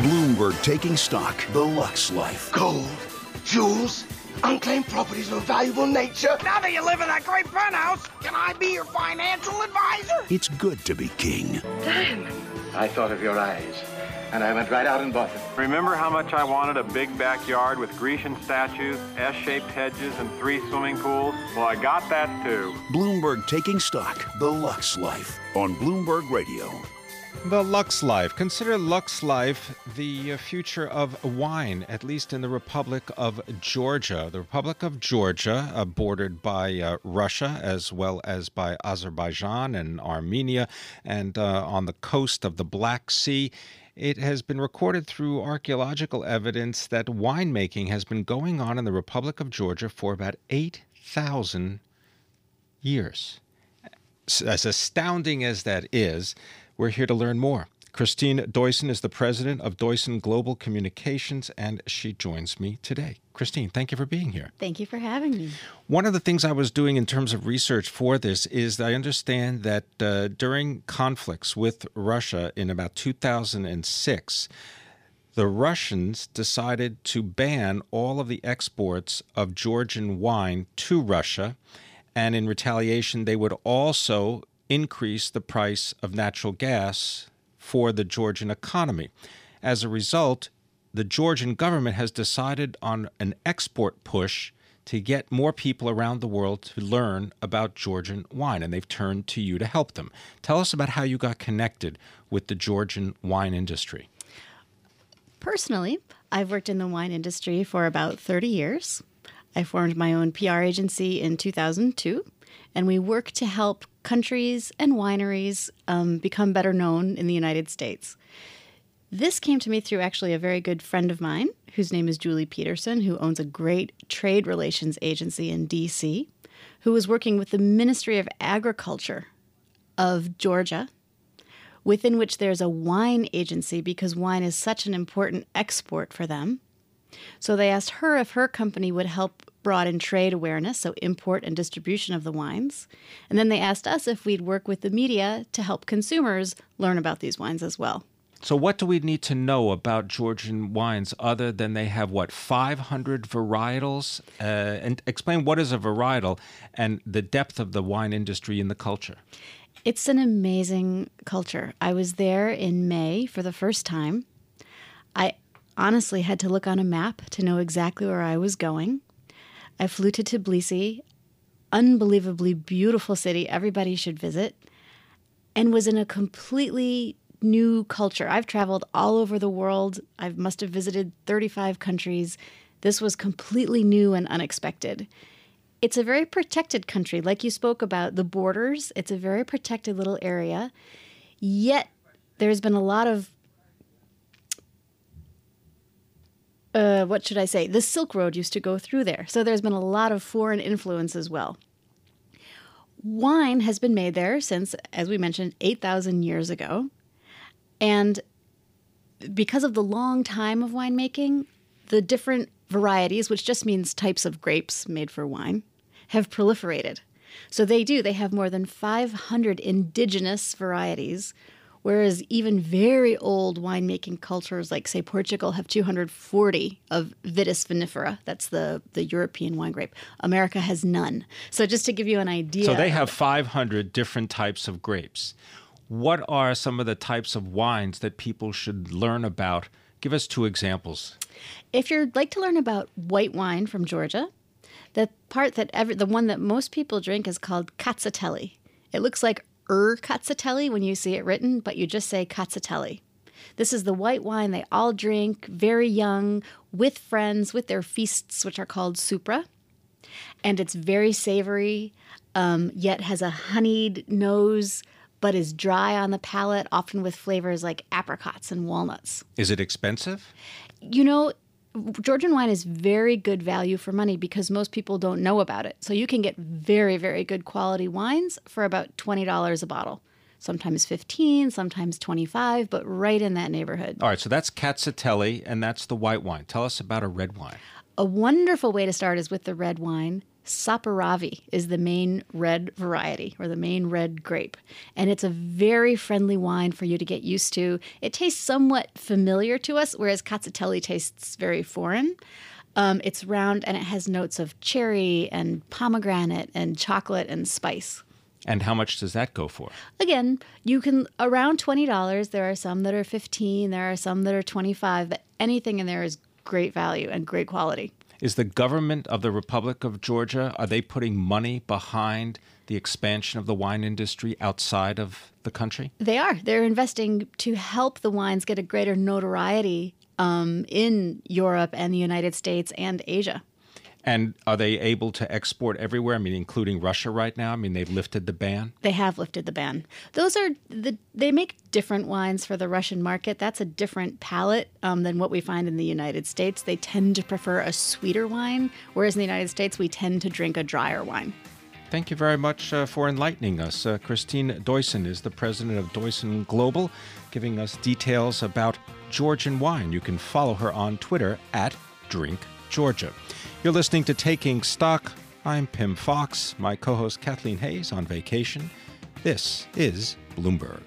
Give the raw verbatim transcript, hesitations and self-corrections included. Bloomberg Taking Stock, The Lux Life. Gold, jewels, unclaimed properties of valuable nature. Now that you live in that great penthouse, can I be your financial advisor? It's good to be king. Diamonds. I thought of your eyes, and I went right out and bought them. Remember how much I wanted a big backyard with Grecian statues, S-shaped hedges, and three swimming pools? Well, I got that, too. Bloomberg Taking Stock, The Lux Life, on Bloomberg Radio. The Lux Life. Consider Lux Life the future of wine, at least in the Republic of Georgia. The Republic of Georgia, uh, bordered by uh, Russia as well as by Azerbaijan and Armenia, and uh, on the coast of the Black Sea. It has been recorded through archaeological evidence that winemaking has been going on in the Republic of Georgia for about eight thousand years. As astounding as that is, we're here to learn more. Christine Deussen is the president of Deussen Global Communications, and she joins me today. Christine, thank you for being here. Thank you for having me. One of the things I was doing in terms of research for this is that I understand that uh, during conflicts with Russia in about two thousand six, the Russians decided to ban all of the exports of Georgian wine to Russia, and in retaliation, they would also increase the price of natural gas for the Georgian economy. As a result, the Georgian government has decided on an export push to get more people around the world to learn about Georgian wine, and they've turned to you to help them. Tell us about how you got connected with the Georgian wine industry. Personally, I've worked in the wine industry for about thirty years. I formed my own P R agency in two thousand two, and we work to help countries and wineries um, become better known in the United States. This came to me through actually a very good friend of mine, whose name is Julie Peterson, who owns a great trade relations agency in D C, who was working with the Ministry of Agriculture of Georgia, within which there's a wine agency because wine is such an important export for them. So they asked her if her company would help broaden trade awareness, so import and distribution of the wines. And then they asked us if we'd work with the media to help consumers learn about these wines as well. So what do we need to know about Georgian wines other than they have, what, five hundred varietals? Uh, and explain what is a varietal and the depth of the wine industry in the culture. It's an amazing culture. I was there in May for the first time. I honestly had to look on a map to know exactly where I was going. I flew to Tbilisi, unbelievably beautiful city everybody should visit, and was in a completely new culture. I've traveled all over the world. I must have visited thirty-five countries. This was completely new and unexpected. It's a very protected country. Like you spoke about, the borders, it's a very protected little area. Yet there's been a lot of Uh, what should I say? The Silk Road used to go through there. So there's been a lot of foreign influence as well. Wine has been made there since, as we mentioned, eight thousand years ago. And because of the long time of winemaking, the different varieties, which just means types of grapes made for wine, have proliferated. So they do. They have more than five hundred indigenous varieties, whereas even very old winemaking cultures like, say, Portugal have two hundred forty of Vitis vinifera. That's the, the European wine grape. America has none. So just to give you an idea. So they have five hundred different types of grapes. What are some of the types of wines that people should learn about? Give us two examples. If you'd like to learn about white wine from Georgia, the part that ever, the one that most people drink is called Kazzatelli. It looks like Rkatsiteli when you see it written, but you just say Rkatsiteli. This is the white wine they all drink, very young, with friends, with their feasts, which are called Supra. And it's very savory, um, yet has a honeyed nose, but is dry on the palate, often with flavors like apricots and walnuts. Is it expensive? You know, Georgian wine is very good value for money because most people don't know about it. So you can get very, very good quality wines for about twenty dollars a bottle, sometimes fifteen dollars, sometimes twenty-five dollars, but right in that neighborhood. All right, so that's Rkatsiteli, and that's the white wine. Tell us about a red wine. A wonderful way to start is with the red wine. Saperavi is the main red variety or the main red grape. And it's a very friendly wine for you to get used to. It tastes somewhat familiar to us, whereas Rkatsiteli tastes very foreign. Um, it's round and it has notes of cherry and pomegranate and chocolate and spice. And how much does that go for? Again, you can around twenty dollars. There are some that are fifteen dollars. There are some that are twenty-five dollars. But anything in there is great value and great quality. Is the government of the Republic of Georgia, are they putting money behind the expansion of the wine industry outside of the country? They are. They're investing to help the wines get a greater notoriety um, in Europe and the United States and Asia. And are they able to export everywhere? I mean, including Russia right now? I mean, they've lifted the ban? They have lifted the ban. Those are the they make different wines for the Russian market. That's a different palate um, than what we find in the United States. They tend to prefer a sweeter wine, whereas in the United States, we tend to drink a drier wine. Thank you very much uh, for enlightening us. Uh, Christine Deussen is the president of Deussen Global, giving us details about Georgian wine. You can follow her on Twitter at Drink Georgia. You're listening to Taking Stock. I'm Pimm Fox, my co-host Kathleen Hayes on vacation. This is Bloomberg.